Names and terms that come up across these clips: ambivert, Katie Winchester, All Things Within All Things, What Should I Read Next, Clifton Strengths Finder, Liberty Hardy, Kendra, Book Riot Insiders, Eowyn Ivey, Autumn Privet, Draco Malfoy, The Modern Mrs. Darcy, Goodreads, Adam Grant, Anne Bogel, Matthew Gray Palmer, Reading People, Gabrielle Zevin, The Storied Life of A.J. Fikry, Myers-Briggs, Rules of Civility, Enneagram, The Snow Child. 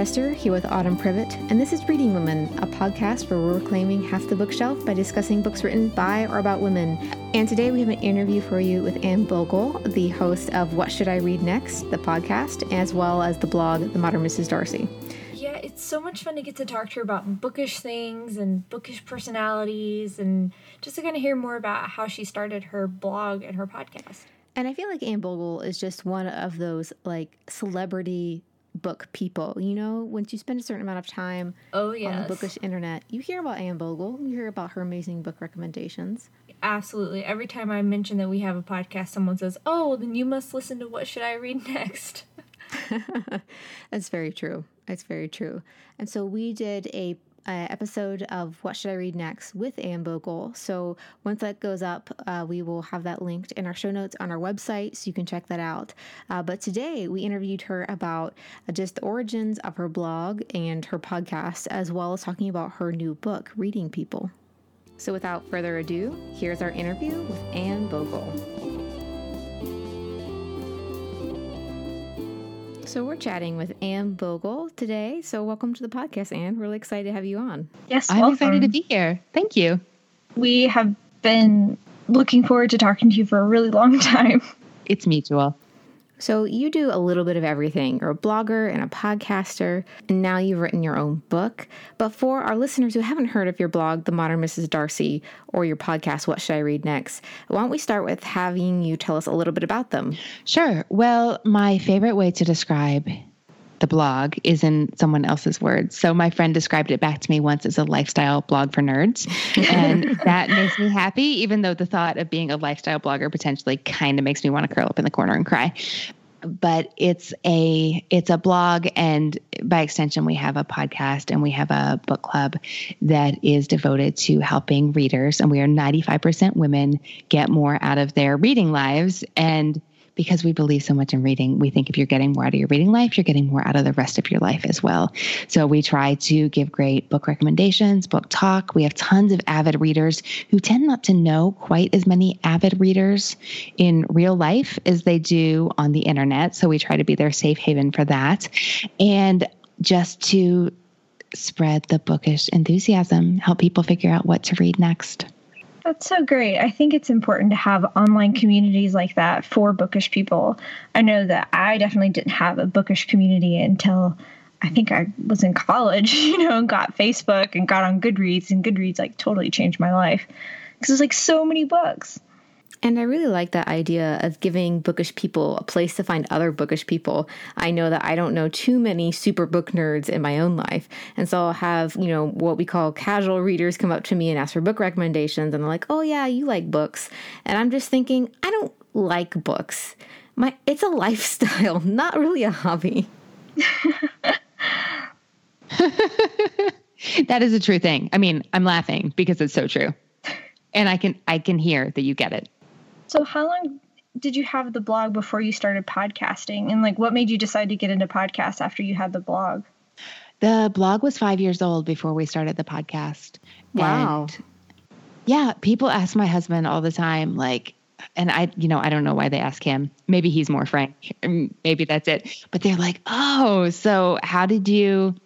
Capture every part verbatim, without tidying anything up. Manchester, here with Autumn Privet, and this is Reading Women, a podcast where we're reclaiming half the bookshelf by discussing books written by or about women. And today we have an interview for you with Anne Bogel, the host of What Should I Read Next, the podcast, as well as the blog, The Modern Missus Darcy. Yeah, it's so much fun to get to talk to her about bookish things and bookish personalities, and just to kind of hear more about how she started her blog and her podcast. And I feel like Anne Bogel is just one of those, like, celebrity book people. You know, once you spend a certain amount of time oh, yes. on the bookish internet, you hear about Anne Bogel, you hear about her amazing book recommendations. Absolutely. Every time I mention that we have a podcast, someone says, oh, then you must listen to What Should I Read Next? That's very true. That's very true. And so we did a Uh, episode of What Should I Read Next with Anne Bogel. So once that goes up, uh, we will have that linked in our show notes on our website, so you can check that out. Uh, but today we interviewed her about uh, just the origins of her blog and her podcast, as well as talking about her new book, Reading People. So without further ado, here's our interview with Anne Bogel. So we're chatting with Anne Bogel today. So welcome to the podcast, Anne. Really excited to have you on. Yes, welcome. I'm excited to be here. Thank you. We have been looking forward to talking to you for a really long time. It's mutual. So you do a little bit of everything. You're a blogger and a podcaster, and now you've written your own book. But for our listeners who haven't heard of your blog, The Modern Missus Darcy, or your podcast, What Should I Read Next? Why don't we start with having you tell us a little bit about them? Sure. Well, my favorite way to describe the blog is in someone else's words. So my friend described it back to me once as a lifestyle blog for nerds. And that makes me happy, even though the thought of being a lifestyle blogger potentially kind of makes me want to curl up in the corner and cry. But it's a, it's a blog. And by extension, we have a podcast and we have a book club that is devoted to helping readers. And we are ninety-five percent women get more out of their reading lives. And because we believe so much in reading, we think if you're getting more out of your reading life, you're getting more out of the rest of your life as well. So we try to give great book recommendations, book talk. We have tons of avid readers who tend not to know quite as many avid readers in real life as they do on the internet. So we try to be their safe haven for that. And just to spread the bookish enthusiasm, help people figure out what to read next. That's so great. I think it's important to have online communities like that for bookish people. I know that I definitely didn't have a bookish community until I think I was in college, you know, and got Facebook and got on Goodreads, and Goodreads like totally changed my life because there's like so many books. And I really like that idea of giving bookish people a place to find other bookish people. I know that I don't know too many super book nerds in my own life. And so I'll have, you know, what we call casual readers come up to me and ask for book recommendations. And they're like, oh, yeah, you like books. And I'm just thinking, I don't like books. My It's a lifestyle, not really a hobby. That is a true thing. I mean, I'm laughing because it's so true. And I can I can hear that you get it. So how long did you have the blog before you started podcasting? And like, what made you decide to get into podcasts after you had the blog? The blog was five years old before we started the podcast. Wow. And yeah. People ask my husband all the time, like, and I, you know, I don't know why they ask him. Maybe he's more frank. Maybe that's it. But they're like, oh, so how did you...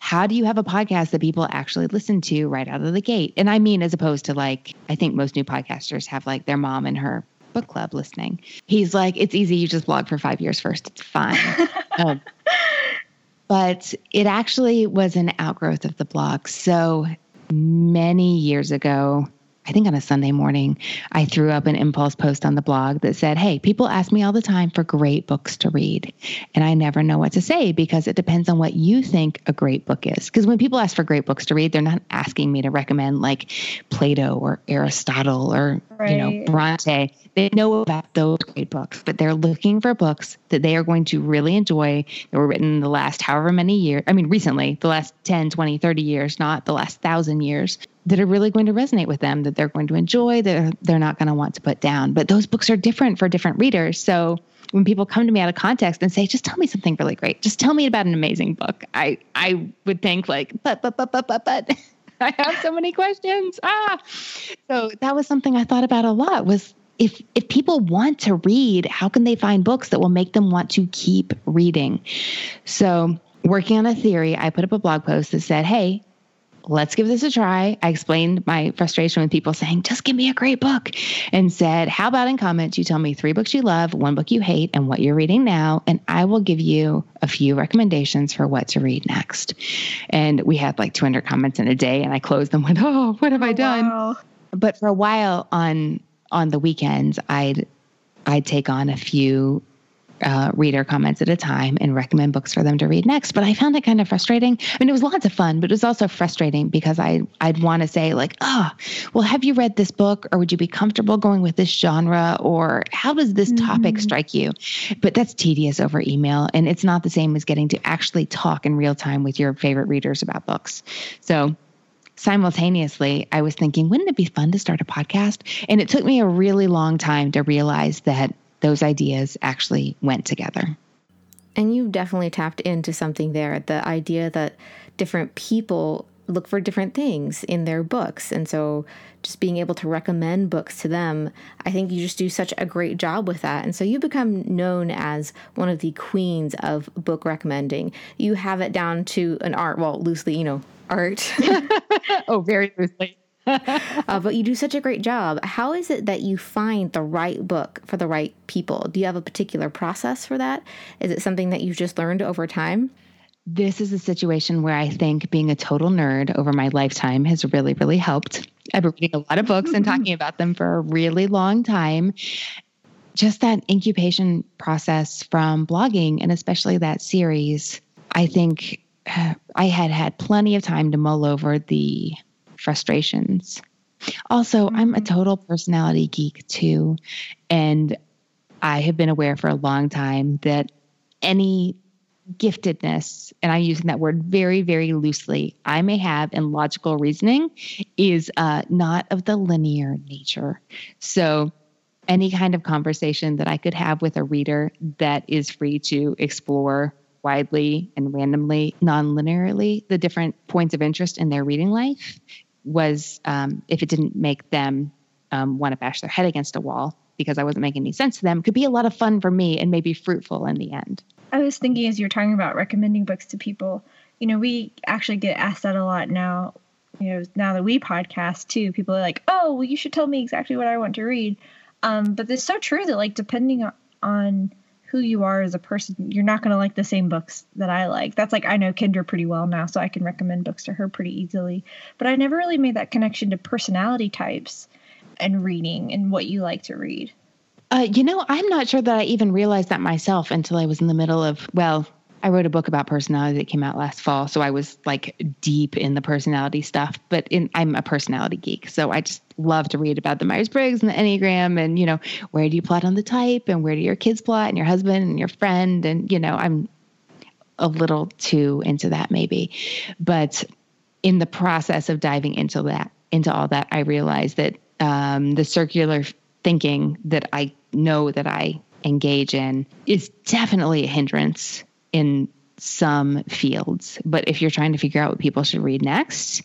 How do you have a podcast that people actually listen to right out of the gate? And I mean, as opposed to like, I think most new podcasters have like their mom and her book club listening. He's like, it's easy. You just blog for five years first. It's fine. um, but it actually was an outgrowth of the blog. So many years ago, I think on a Sunday morning, I threw up an impulse post on the blog that said, hey, people ask me all the time for great books to read. And I never know what to say because it depends on what you think a great book is. Because when people ask for great books to read, they're not asking me to recommend like Plato or Aristotle or, right. you know, Bronte. They know about those great books, but they're looking for books that they are going to really enjoy that were written in the last however many years. I mean, recently, the last ten, twenty, thirty years, not the last thousand years. That are really going to resonate with them, that they're going to enjoy, that they're not going to want to put down. But those books are different for different readers. So when people come to me out of context and say, just tell me something really great. Just tell me about an amazing book. I, I would think like, but, but, but, but, but, but I have so many questions. Ah, so that was something I thought about a lot was if, if people want to read, how can they find books that will make them want to keep reading? So working on a theory, I put up a blog post that said, hey, let's give this a try. I explained my frustration with people saying, just give me a great book, and said, how about in comments, you tell me three books you love, one book you hate, and what you're reading now, and I will give you a few recommendations for what to read next. And we had like two hundred comments in a day, and I closed them with, oh, what have oh, I done? Wow. But for a while on on the weekends, I'd, I'd take on a few Uh, reader comments at a time and recommend books for them to read next. But I found it kind of frustrating. I mean, it was lots of fun, but it was also frustrating because I, I'd want to say like, oh, well, have you read this book, or would you be comfortable going with this genre, or how does this mm-hmm. topic strike you? But that's tedious over email. And it's not the same as getting to actually talk in real time with your favorite readers about books. So simultaneously, I was thinking, wouldn't it be fun to start a podcast? And it took me a really long time to realize that those ideas actually went together. And you definitely tapped into something there, the idea that different people look for different things in their books. And so just being able to recommend books to them, I think you just do such a great job with that. And so you become known as one of the queens of book recommending. You have it down to an art, well, loosely, you know, art. Oh, very loosely. uh, but you do such a great job. How is it that you find the right book for the right people? Do you have a particular process for that? Is it something that you've just learned over time? This is a situation where I think being a total nerd over my lifetime has really, really helped. I've been reading a lot of books and talking about them for a really long time. Just that incubation process from blogging, and especially that series, I think uh, I had had plenty of time to mull over the frustrations. Also, mm-hmm. I'm a total personality geek too. And I have been aware for a long time that any giftedness, and I'm using that word very, very loosely, I may have in logical reasoning is uh, not of the linear nature. So any kind of conversation that I could have with a reader that is free to explore widely and randomly, non-linearly, the different points of interest in their reading life was, um, if it didn't make them um, want to bash their head against a wall because I wasn't making any sense to them, could be a lot of fun for me and maybe fruitful in the end. I was thinking as you were talking about recommending books to people, you know, we actually get asked that a lot now, you know, now that we podcast too, people are like, oh, well, you should tell me exactly what I want to read. Um, but it's so true that like, depending on who you are as a person, you're not going to like the same books that I like. That's like, I know Kendra pretty well now, so I can recommend books to her pretty easily. But I never really made that connection to personality types and reading and what you like to read. Uh, you know, I'm not sure that I even realized that myself until I was in the middle of, well, I wrote a book about personality that came out last fall. So I was like deep in the personality stuff, but in, I'm a personality geek. So I just love to read about the Myers-Briggs and the Enneagram and, you know, where do you plot on the type and where do your kids plot and your husband and your friend? And, you know, I'm a little too into that maybe, but in the process of diving into that, into all that, I realized that um, the circular thinking that I know that I engage in is definitely a hindrance in some fields. But if you're trying to figure out what people should read next,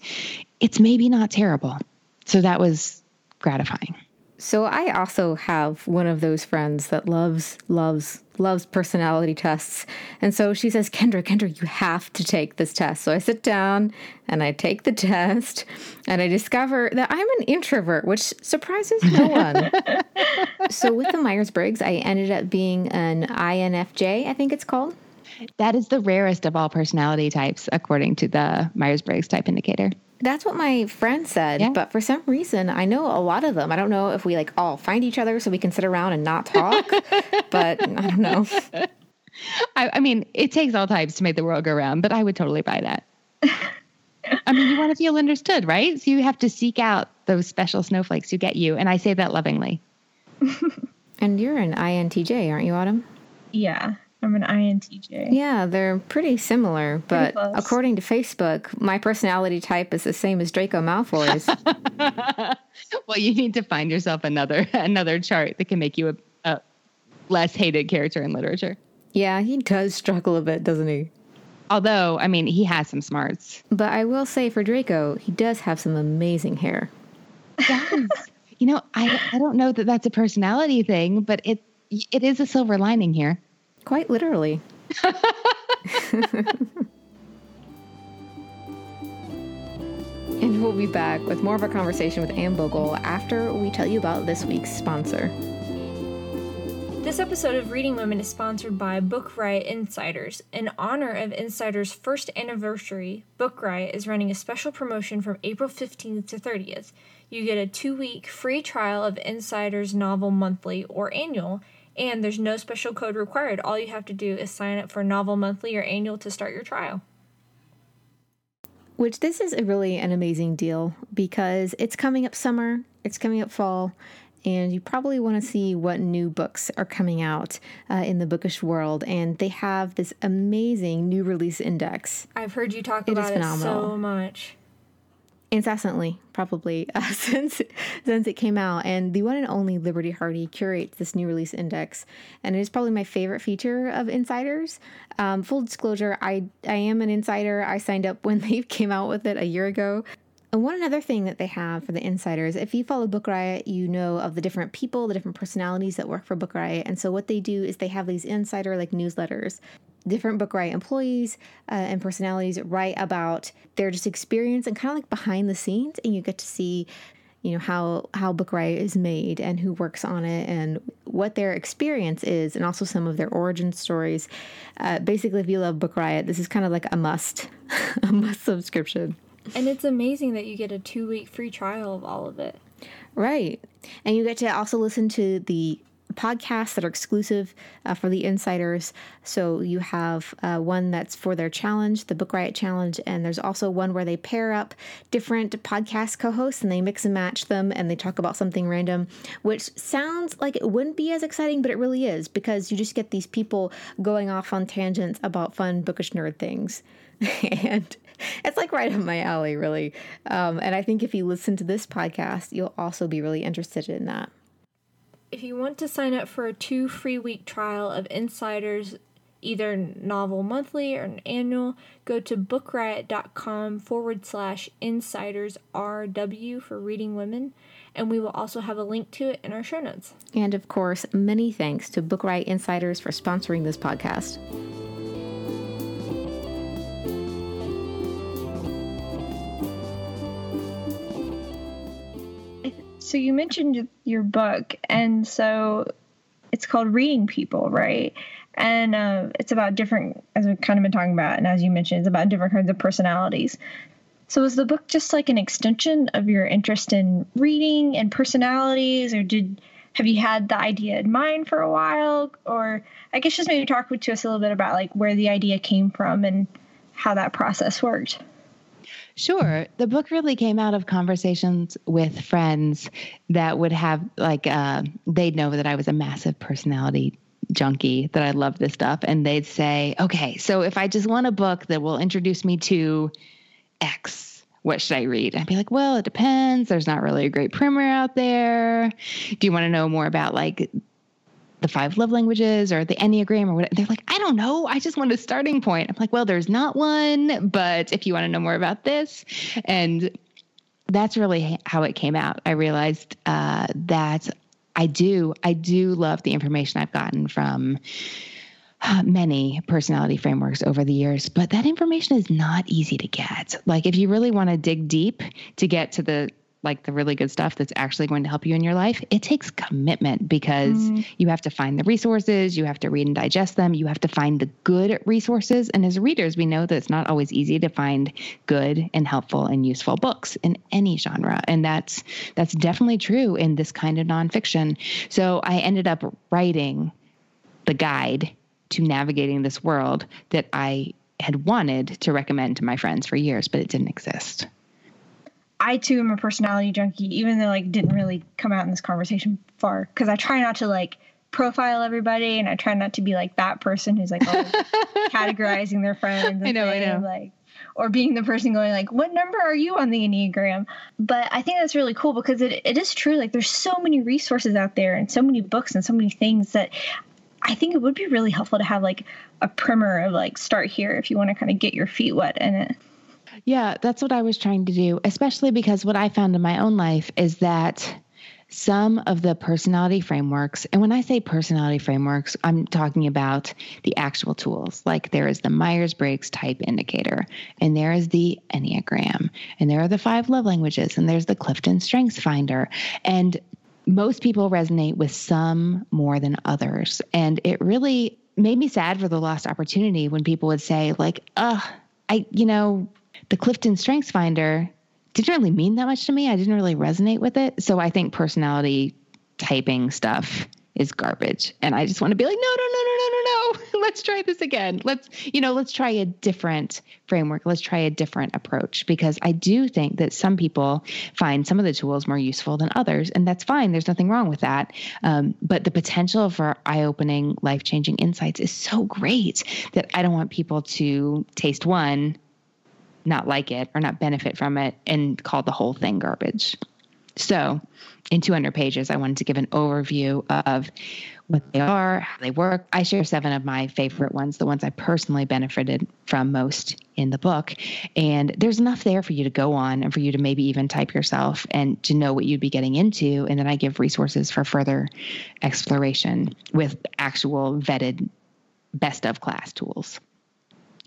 it's maybe not terrible. So that was gratifying. So I also have one of those friends that loves, loves, loves personality tests. And so she says, Kendra, Kendra, you have to take this test. So I sit down and I take the test and I discover that I'm an introvert, which surprises no one. So with the Myers-Briggs, I ended up being an I N F J, I think it's called. That is the rarest of all personality types, according to the Myers-Briggs type indicator. That's what my friend said, yeah. But for some reason, I know a lot of them. I don't know if we like all find each other so we can sit around and not talk, but I don't know. I, I mean, it takes all types to make the world go round, but I would totally buy that. I mean, you want to feel understood, right? So you have to seek out those special snowflakes who get you, and I say that lovingly. And you're an I N T J, aren't you, Autumn? Yeah. I'm an I N T J. Yeah, they're pretty similar, but pretty according to Facebook, my personality type is the same as Draco Malfoy's. Well, you need to find yourself another another chart that can make you a, a less hated character in literature. Yeah, he does struggle a bit, doesn't he? Although, I mean, he has some smarts. But I will say for Draco, he does have some amazing hair. Yes. You know, I, I don't know that that's a personality thing, but it it is a silver lining here. Quite literally. and we'll be back with more of our conversation with Anne Bogel after we tell you about this week's sponsor. This episode of Reading Women is sponsored by Book Riot Insiders. In honor of Insider's first anniversary, Book Riot is running a special promotion from April fifteenth to thirtieth. You get a two-week free trial of Insider's novel monthly or annual, and there's no special code required. All you have to do is sign up for novel monthly or annual to start your trial. Which this is really an amazing deal because it's coming up summer, it's coming up fall, and you probably want to see what new books are coming out uh, in the bookish world. And they have this amazing new release index. I've heard you talk it about it so much. Incessantly, probably, uh, since since it came out. And the one and only Liberty Hardy curates this new release index. And it is probably my favorite feature of Insiders. Um, full disclosure, I, I am an Insider. I signed up when they came out with it a year ago. And one another thing that they have for the Insiders, if you follow Book Riot, you know of the different people, the different personalities that work for Book Riot. And so what they do is they have these Insider-like newsletters. Different Book Riot employees uh, and personalities write about their just experience and kind of like behind the scenes. And you get to see, you know, how, how Book Riot is made and who works on it and what their experience is and also some of their origin stories. Uh, basically, if you love Book Riot, this is kind of like a must, a must subscription. And it's amazing that you get a two-week free trial of all of it. Right. And you get to also listen to the podcasts that are exclusive uh, for the Insiders. So you have uh, one that's for their challenge, the Book Riot Challenge, and there's also one where they pair up different podcast co-hosts and they mix and match them and they talk about something random, which sounds like it wouldn't be as exciting, but it really is because you just get these people going off on tangents about fun bookish nerd things. And it's like right up my alley, really. Um, and I think if you listen to this podcast, you'll also be really interested in that. If you want to sign up for a two free week trial of Insiders, either novel monthly or an annual, go to book riot dot com forward slash insiders R W for Reading Women. And we will also have a link to it in our show notes. And of course, many thanks to Book Riot Insiders for sponsoring this podcast. So you mentioned your book, and so it's called Reading People, right? And uh, it's about different, as we've kind of been talking about, and as you mentioned, it's about different kinds of personalities. So is the book just like an extension of your interest in reading and personalities, or did have you had the idea in mind for a while? Or I guess just maybe talk to us a little bit about like where the idea came from and how that process worked. Sure. The book really came out of conversations with friends that would have like, uh, they'd know that I was a massive personality junkie, that I loved this stuff. And they'd say, okay, so if I just want a book that will introduce me to X, what should I read? I'd be like, well, it depends. There's not really a great primer out there. Do you want to know more about like the five love languages or the Enneagram or whatever? They're like, I don't know. I just want a starting point. I'm like, well, there's not one, but if you want to know more about this. And that's really how it came out. I realized uh, that I do, I do love the information I've gotten from uh, many personality frameworks over the years, but that information is not easy to get. Like if you really want to dig deep to get to the like the really good stuff that's actually going to help you in your life, it takes commitment because mm. you have to find the resources, you have to read and digest them, you have to find the good resources. And as readers, we know that it's not always easy to find good and helpful and useful books in any genre. And that's that's definitely true in this kind of nonfiction. So I ended up writing the guide to navigating this world that I had wanted to recommend to my friends for years, but it didn't exist. I, too, am a personality junkie, even though, like, didn't really come out in this conversation far, because I try not to, like, profile everybody, and I try not to be, like, that person who's, like, always categorizing their friends. I know, thing, I know. Like, or being the person going, like, what number are you on the Enneagram? But I think that's really cool, because it it is true. Like, there's so many resources out there and so many books and so many things that I think it would be really helpful to have, like, a primer of, like, start here if you want to kind of get your feet wet in it. Yeah, that's what I was trying to do, especially because what I found in my own life is that some of the personality frameworks. And when I say personality frameworks, I'm talking about the actual tools. Like there is the Myers-Briggs type indicator, and there is the Enneagram, and there are the five love languages, and there's the Clifton Strengths Finder. And most people resonate with some more than others. And it really made me sad for the lost opportunity when people would say like, uh, I, you know, the Clifton Strengths Finder didn't really mean that much to me. I didn't really resonate with it. So I think personality typing stuff is garbage. And I just want to be like, no, no, no, no, no, no, no. Let's try this again. Let's, you know, let's try a different framework. Let's try a different approach, because I do think that some people find some of the tools more useful than others. And that's fine. There's nothing wrong with that. Um, but the potential for eye-opening, life-changing insights is so great that I don't want people to taste one, not like it, or not benefit from it, and call the whole thing garbage. So in two hundred pages, I wanted to give an overview of what they are, how they work. I share seven of my favorite ones, the ones I personally benefited from most in the book. And there's enough there for you to go on and for you to maybe even type yourself and to know what you'd be getting into. And then I give resources for further exploration with actual vetted best of class tools.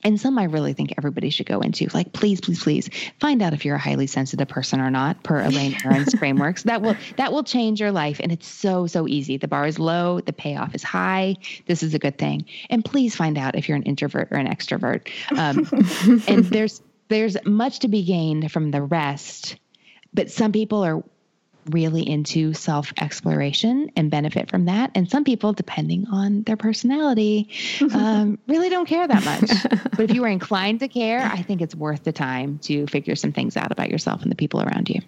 And some I really think everybody should go into. Like, please, please, please find out if you're a highly sensitive person or not, per Elaine Aron's frameworks. That will that will change your life. And it's so, so easy. The bar is low. The payoff is high. This is a good thing. And please find out if you're an introvert or an extrovert. Um, and there's there's much to be gained from the rest. But some people are really into self-exploration and benefit from that. And some people, depending on their personality, um, really don't care that much. But if you are inclined to care, I think it's worth the time to figure some things out about yourself and the people around you.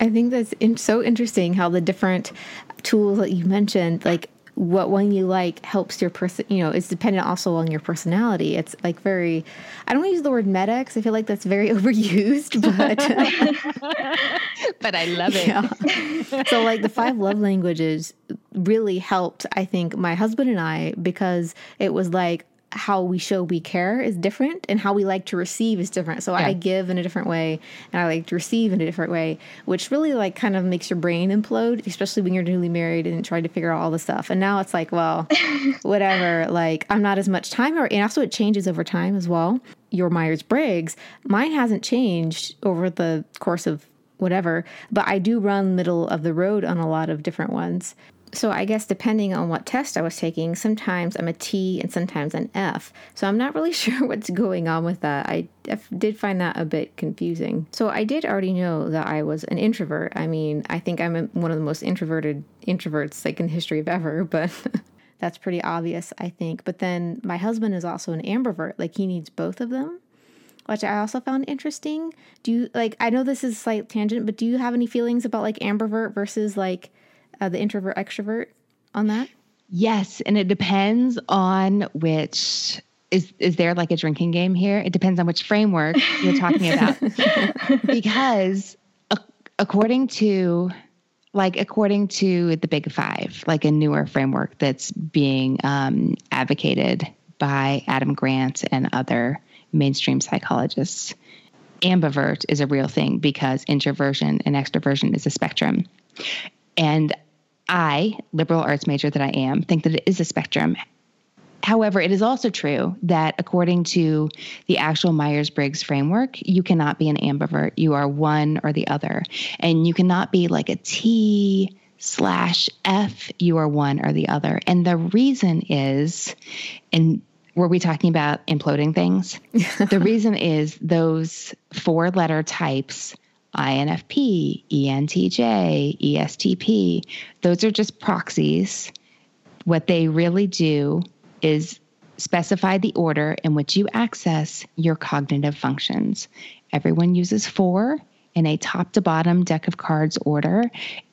I think that's in- so interesting how the different tools that you mentioned, like what one you like helps your person, you know, it's dependent also on your personality. It's like very, I don't want to use the word meta because I feel like that's very overused, but, but I love it. Yeah. So like the five love languages really helped, I think, my husband and I, because it was like, how we show we care is different and how we like to receive is different. So yeah. I give in a different way and I like to receive in a different way, which really like kind of makes your brain implode, especially when you're newly married and trying to figure out all the stuff. And now it's like, well, whatever, like I'm not as much time. Or, and also it changes over time as well. Your Myers-Briggs, mine hasn't changed over the course of whatever, but I do run middle of the road on a lot of different ones. So I guess depending on what test I was taking, sometimes I'm a T and sometimes an F. So I'm not really sure what's going on with that. I did find that a bit confusing. So I did already know that I was an introvert. I mean, I think I'm one of the most introverted introverts like in the history of ever, but that's pretty obvious, I think. But then my husband is also an ambivert. Like he needs both of them, which I also found interesting. Do you, like, I know this is a slight tangent, but do you have any feelings about like ambivert versus like, Uh, the introvert extrovert on that? Yes. And it depends on which is, is there like a drinking game here? It depends on which framework you're talking about, because uh, according to like, according to the Big Five, like a newer framework that's being um, advocated by Adam Grant and other mainstream psychologists, ambivert is a real thing because introversion and extroversion is a spectrum. And I, liberal arts major that I am, think that it is a spectrum. However, it is also true that according to the actual Myers-Briggs framework, you cannot be an ambivert. You are one or the other. And you cannot be like a T slash F. You are one or the other. And the reason is, and were we talking about imploding things? The reason is those four-letter types, I N F P, E N T J, E S T P, those are just proxies. What they really do is specify the order in which you access your cognitive functions. Everyone uses four in a top to bottom deck of cards order,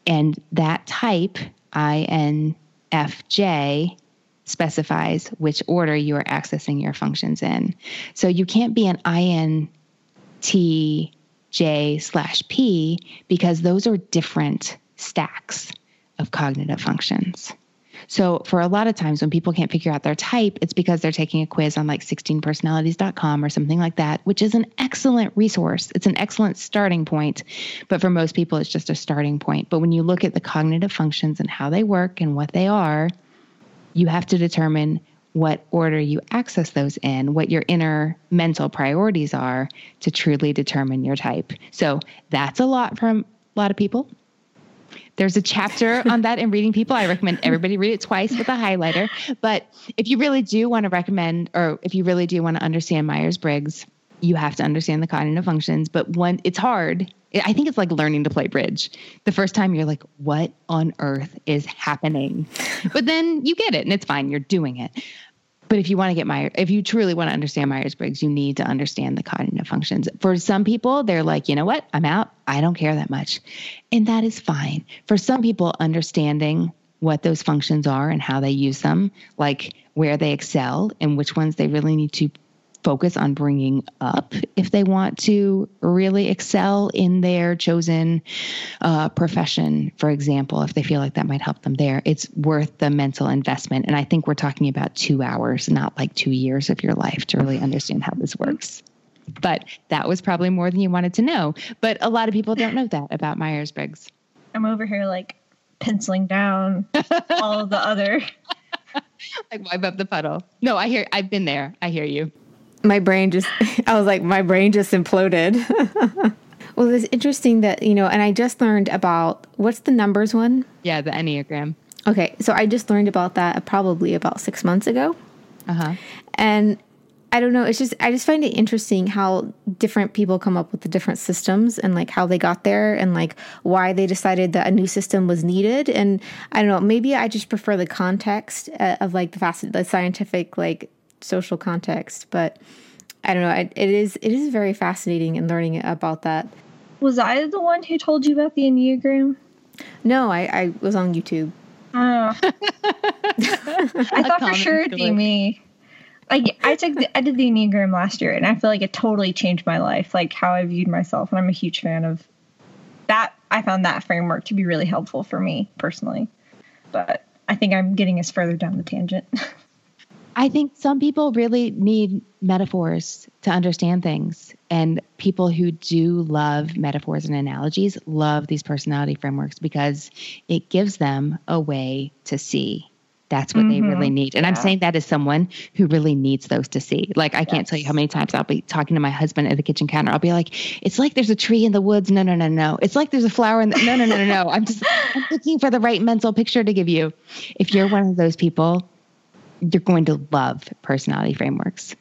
and that type, I N F J, specifies which order you are accessing your functions in. So you can't be an I N T J J slash P because those are different stacks of cognitive functions. So for a lot of times when people can't figure out their type, it's because they're taking a quiz on like sixteen personalities dot com or something like that, which is an excellent resource. It's an excellent starting point. But for most people, it's just a starting point. But when you look at the cognitive functions and how they work and what they are, you have to determine what order you access those in, what your inner mental priorities are to truly determine your type. So that's a lot from a lot of people. There's a chapter on that in Reading People. I recommend everybody read it twice with a highlighter. But if you really do want to recommend, or if you really do want to understand Myers-Briggs, you have to understand the cognitive functions. But when it's hard, I think it's like learning to play bridge. The first time you're like, what on earth is happening? But then you get it and it's fine. You're doing it. But if you want to get Myers, if you truly want to understand Myers-Briggs, you need to understand the cognitive functions. For some people, they're like, you know what? I'm out. I don't care that much. And that is fine. For some people, understanding what those functions are and how they use them, like where they excel and which ones they really need to focus on bringing up if they want to really excel in their chosen uh, profession, for example, if they feel like that might help them there, it's worth the mental investment. And I think we're talking about two hours, not like two years of your life to really understand how this works. But that was probably more than you wanted to know. But a lot of people don't know that about Myers-Briggs. I'm over here like penciling down all of the other. Like wipe up the puddle. No, I hear, I've been there. I hear you. My brain just, I was like, my brain just imploded. Well, it's interesting that, you know, and I just learned about, what's the numbers one? Yeah, the Enneagram. Okay. So I just learned about that probably about six months ago. Uh-huh. And I don't know, it's just, I just find it interesting how different people come up with the different systems and like how they got there and like why they decided that a new system was needed. And I don't know, maybe I just prefer the context of like the fast, the scientific, like, social context, but I don't know. It, it is it is very fascinating in learning about that. Was I the one who told you about the Enneagram? No, I, I was on YouTube. Oh, I thought for sure it'd be me. Like I took the, I did the Enneagram last year, and I feel like it totally changed my life, like how I viewed myself. And I'm a huge fan of that. I found that framework to be really helpful for me personally. But I think I'm getting us further down the tangent. I think some people really need metaphors to understand things. And people who do love metaphors and analogies love these personality frameworks because it gives them a way to see. That's what mm-hmm. they really need. And yeah. I'm saying that as someone who really needs those to see. Like, I yes. can't tell you how many times I'll be talking to my husband at the kitchen counter. I'll be like, it's like there's a tree in the woods. No, no, no, no. It's like there's a flower in the... No, no, no, no, no. I'm just I'm looking for the right mental picture to give you. If you're one of those people... you're going to love personality frameworks.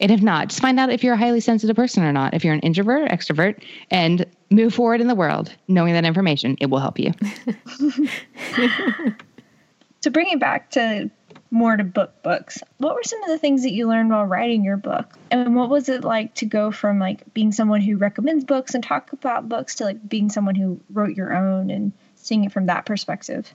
And if not, just find out if you're a highly sensitive person or not, if you're an introvert or extrovert, and move forward in the world knowing that information. It will help you. To bring it back to more to book books, what were some of the things that you learned while writing your book? And what was it like to go from like being someone who recommends books and talk about books to like being someone who wrote your own and seeing it from that perspective?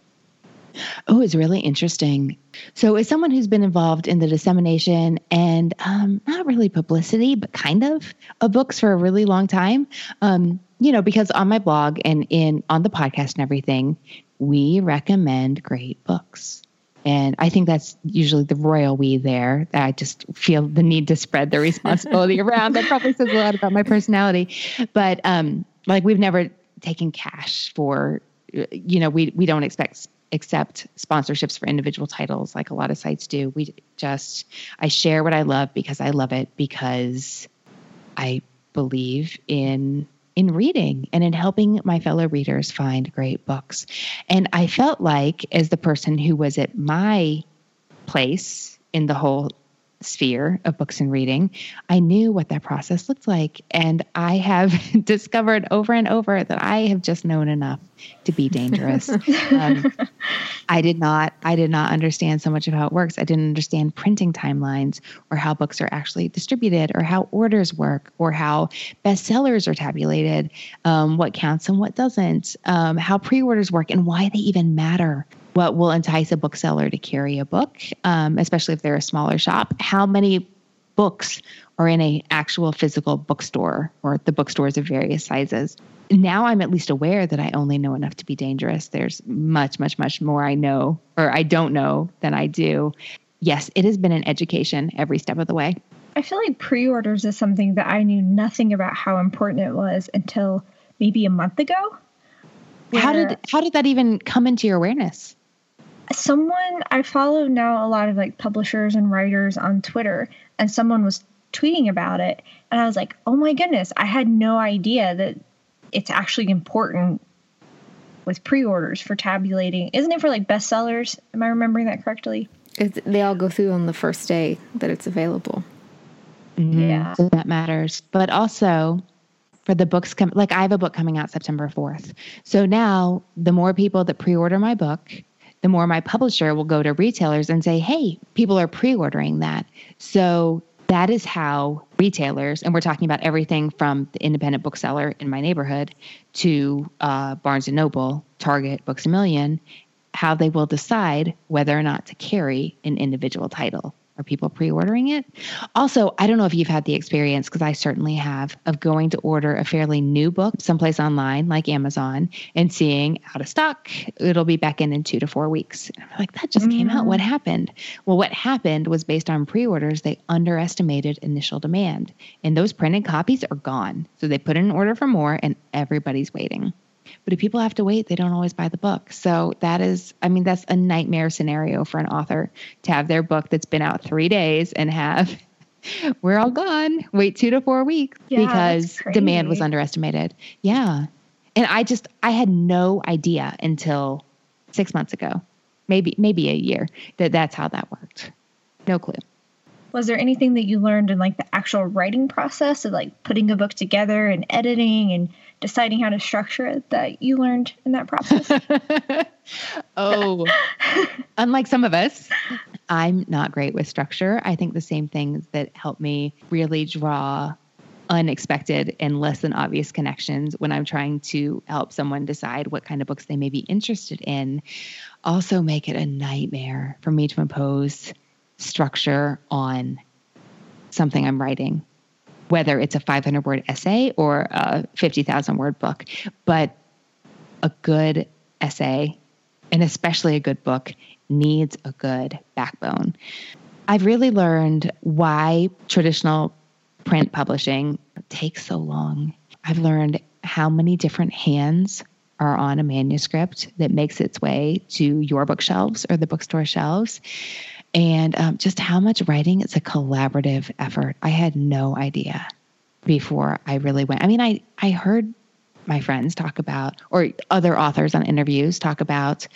Oh, it's really interesting. So as someone who's been involved in the dissemination and um, not really publicity, but kind of of books for a really long time, um, you know, because on my blog and in on the podcast and everything, we recommend great books. And I think that's usually the royal we there. I just feel the need to spread the responsibility around. That probably says a lot about my personality. But um, like we've never taken cash for, you know, we, we don't expect accept sponsorships for individual titles like a lot of sites do. We just, I share what I love because I love it, because I believe in in reading and in helping my fellow readers find great books. And I felt like as the person who was at my place in the whole sphere of books and reading, I knew what that process looked like. And I have discovered over and over that I have just known enough to be dangerous. um, I did not, I did not understand so much of how it works. I didn't understand printing timelines or how books are actually distributed or how orders work or how bestsellers are tabulated, um, what counts and what doesn't, um, how pre-orders work and why they even matter. What will entice a bookseller to carry a book, um, especially if they're a smaller shop? How many books are in a actual physical bookstore or the bookstores of various sizes. Now I'm at least aware that I only know enough to be dangerous. There's much, much, much more I know or I don't know than I do. Yes, it has been an education every step of the way. I feel like pre-orders is something that I knew nothing about how important it was until maybe a month ago. How did how did that even come into your awareness? Someone I follow now a lot of like publishers and writers on Twitter, and someone was tweeting about it. And I was like, oh my goodness, I had no idea that it's actually important with pre-orders for tabulating. Isn't it for like bestsellers? Am I remembering that correctly? It's, they all go through on the first day that it's available. Mm-hmm. Yeah. So that matters. But also for the books, com- like I have a book coming out September fourth. So now the more people that pre-order my book, the more my publisher will go to retailers and say, hey, people are pre-ordering that. So that is how retailers, and we're talking about everything from the independent bookseller in my neighborhood to uh, Barnes and Noble, Target, Books A Million, how they will decide whether or not to carry an individual title. Are people pre-ordering it? Also, I don't know if you've had the experience, because I certainly have, of going to order a fairly new book someplace online like Amazon and seeing out of stock, it'll be back in in two to four weeks. And I'm like, that just mm-hmm. came out. What happened? Well, what happened was based on pre-orders, they underestimated initial demand. And those printed copies are gone. So they put in an order for more and everybody's waiting. But if people have to wait, they don't always buy the book. So that is, I mean, that's a nightmare scenario for an author to have their book that's been out three days and have, we're all gone, wait two to four weeks yeah, because demand was underestimated. Yeah. And I just, I had no idea until six months ago, maybe, maybe a year, that that's how that worked. No clue. Was there anything that you learned in like the actual writing process of like putting a book together and editing and deciding how to structure it that you learned in that process? Oh, unlike some of us, I'm not great with structure. I think the same things that help me really draw unexpected and less than obvious connections when I'm trying to help someone decide what kind of books they may be interested in also make it a nightmare for me to impose structure on something I'm writing, whether it's a five hundred word essay or a fifty thousand word book. But a good essay, and especially a good book, needs a good backbone. I've really learned why traditional print publishing takes so long. I've learned how many different hands are on a manuscript that makes its way to your bookshelves or the bookstore shelves. And um, just how much writing is a collaborative effort. I had no idea before I really went. I mean, I, I heard my friends talk about, or other authors on interviews talk about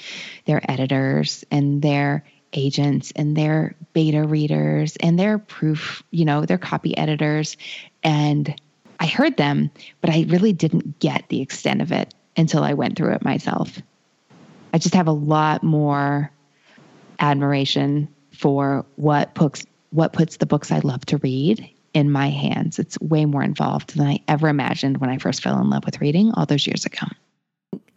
their editors and their agents and their beta readers and their proof, you know, their copy editors. And I heard them, but I really didn't get the extent of it until I went through it myself. I just have a lot more admiration for what books, what puts the books I love to read in my hands. It's way more involved than I ever imagined when I first fell in love with reading all those years ago.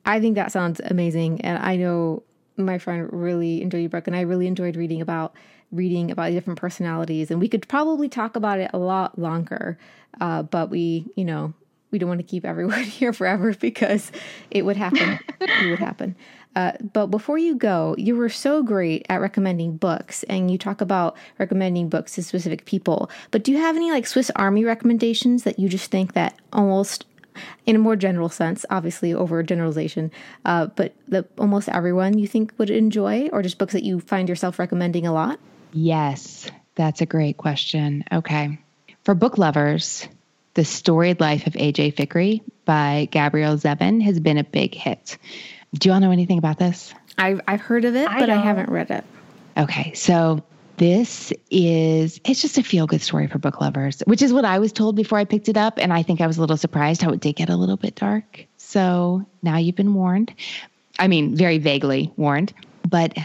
I think that sounds amazing. And I know my friend really enjoyed your book, and I really enjoyed reading about reading about the different personalities. And we could probably talk about it a lot longer, uh, but we, you know, we don't want to keep everyone here forever because it would happen. It would happen. Uh, but before you go, you were so great at recommending books, and you talk about recommending books to specific people. But do you have any like Swiss Army recommendations that you just think that almost, in a more general sense, obviously over generalization, uh, but that almost everyone you think would enjoy, or just books that you find yourself recommending a lot? Yes, that's a great question. Okay. For book lovers, The Storied Life of A J. Fikry by Gabrielle Zevin has been a big hit. Do you all know anything about this? I've, I've heard of it, I but don't. I haven't read it. Okay. So this is, it's just a feel good story for book lovers, which is what I was told before I picked it up. And I think I was a little surprised how it did get a little bit dark. So now you've been warned. I mean, very vaguely warned, but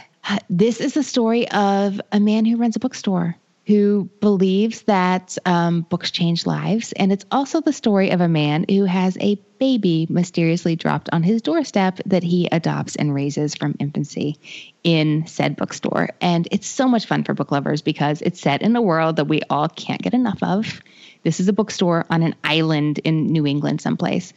this is the story of a man who runs a bookstore who believes that um, books change lives. And it's also the story of a man who has a baby mysteriously dropped on his doorstep that he adopts and raises from infancy in said bookstore. And it's so much fun for book lovers because it's set in a world that we all can't get enough of. This is a bookstore on an island in New England someplace.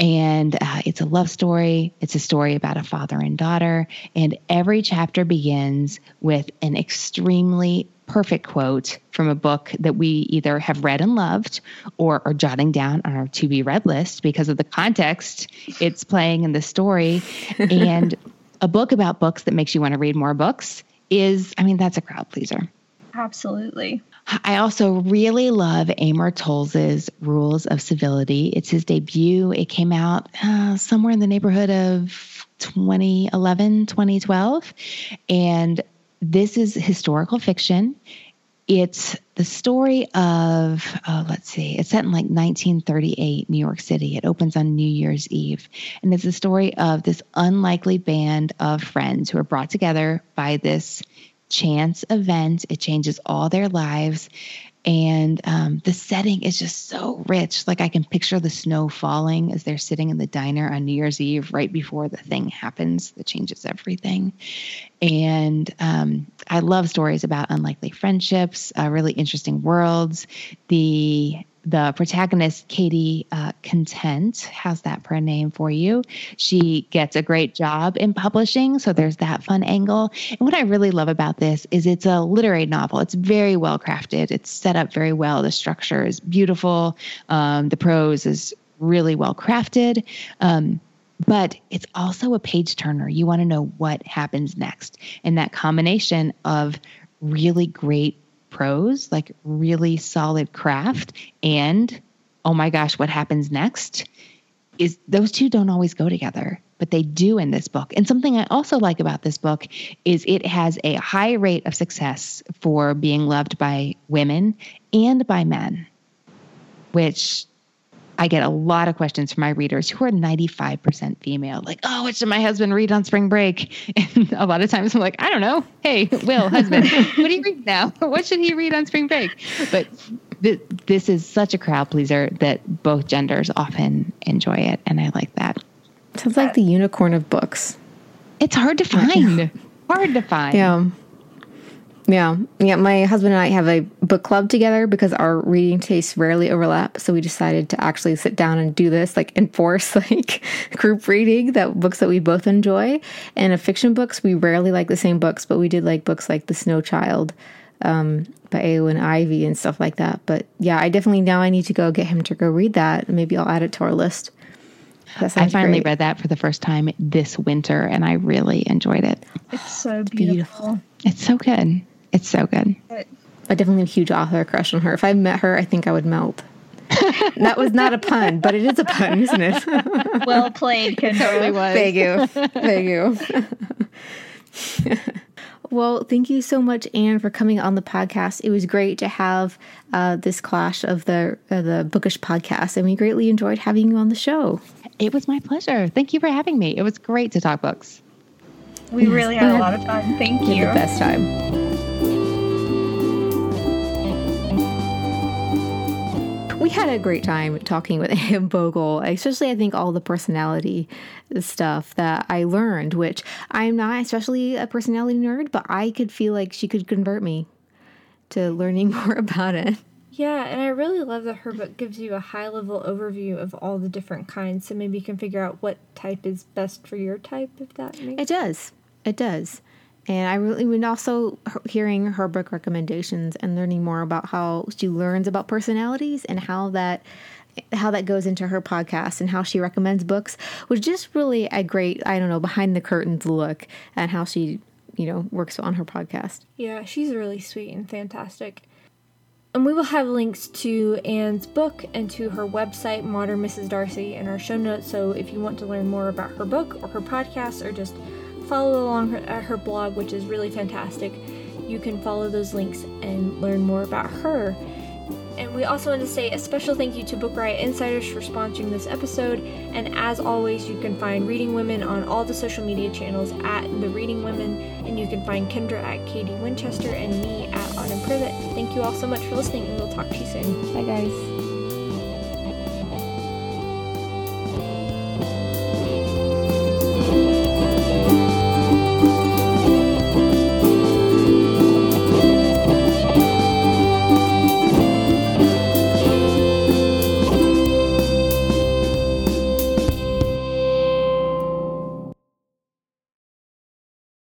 And uh, it's a love story. It's a story about a father and daughter. And every chapter begins with an extremely perfect quote from a book that we either have read and loved or are jotting down on our to-be read list because of the context it's playing in the story. And a book about books that makes you want to read more books is, I mean, that's a crowd pleaser. Absolutely. I also really love Amor Towles's Rules of Civility. It's his debut. It came out uh, somewhere in the neighborhood of twenty eleven, twenty twelve. And this is historical fiction. It's the story of, oh, let's see, it's set in like nineteen thirty-eight, New York City. It opens on New Year's Eve. And it's the story of this unlikely band of friends who are brought together by this chance event. It changes all their lives. And um, the setting is just so rich. Like I can picture the snow falling as they're sitting in the diner on New Year's Eve right before the thing happens that changes everything. And um, I love stories about unlikely friendships, uh, really interesting worlds. The The protagonist, Katie uh, Content, how's that for a name for you? She gets a great job in publishing, so there's that fun angle. And what I really love about this is it's a literary novel. It's very well crafted. It's set up very well. The structure is beautiful. Um, the prose is really well crafted. Um, But it's also a page turner. You want to know what happens next. And that combination of really great prose, like really solid craft, and oh my gosh, what happens next, is those two don't always go together, but they do in this book. And something I also like about this book is it has a high rate of success for being loved by women and by men, which I get a lot of questions from my readers who are ninety-five percent female, like, oh, what should my husband read on spring break? And a lot of times I'm like, I don't know. Hey, Will, husband, what do you read now? What should he read on spring break? But th- this is such a crowd pleaser that both genders often enjoy it. And I like that. Sounds like the unicorn of books. It's hard to find. Yeah. Hard to find. Yeah. Yeah. Yeah. My husband and I have a book club together because our reading tastes rarely overlap. So we decided to actually sit down and do this, like enforce like group reading, that books that we both enjoy. And of fiction books, we rarely like the same books, but we did like books like The Snow Child um, by Eowyn Ivey and stuff like that. But yeah, I definitely now I need to go get him to go read that. Maybe I'll add it to our list. I finally great. read that for the first time this winter and I really enjoyed it. It's so beautiful. beautiful. It's so good. It's so good. I definitely have a huge author crush on her. If I met her, I think I would melt. That was not a pun, but it is a pun, isn't it? Well played, Kendra. It totally was. Thank you. Thank you. Well, thank you so much, Anne, for coming on the podcast. It was great to have uh, this clash of the uh, the Bookish podcast, and we greatly enjoyed having you on the show. It was my pleasure. Thank you for having me. It was great to talk books. We yes. really had a lot of fun. Thank you. We had the best time. We had a great time talking with Anne Bogel, especially I think all the personality stuff that I learned, which I'm not especially a personality nerd, but I could feel like she could convert me to learning more about it. Yeah, and I really love that her book gives you a high-level overview of all the different kinds, so maybe you can figure out what type is best for your type, if that makes sense. It does. It does. And I really would also hearing her book recommendations and learning more about how she learns about personalities and how that how that goes into her podcast and how she recommends books was just really a great, I don't know, behind the curtains look at how she, you know, works on her podcast. Yeah, she's really sweet and fantastic. And we will have links to Anne's book and to her website, Modern Missus Darcy, in our show notes. So if you want to learn more about her book or her podcast or just follow along her, her blog, which is really fantastic. You can follow those links and learn more about her. And we also want to say a special thank you to Book Riot Insiders for sponsoring this episode. And as always, you can find Reading Women on all the social media channels at The Reading Women, and you can find Kendra at Katie Winchester and me at Autumn Privet. Thank you all so much for listening, and we'll talk to you soon. Bye, guys.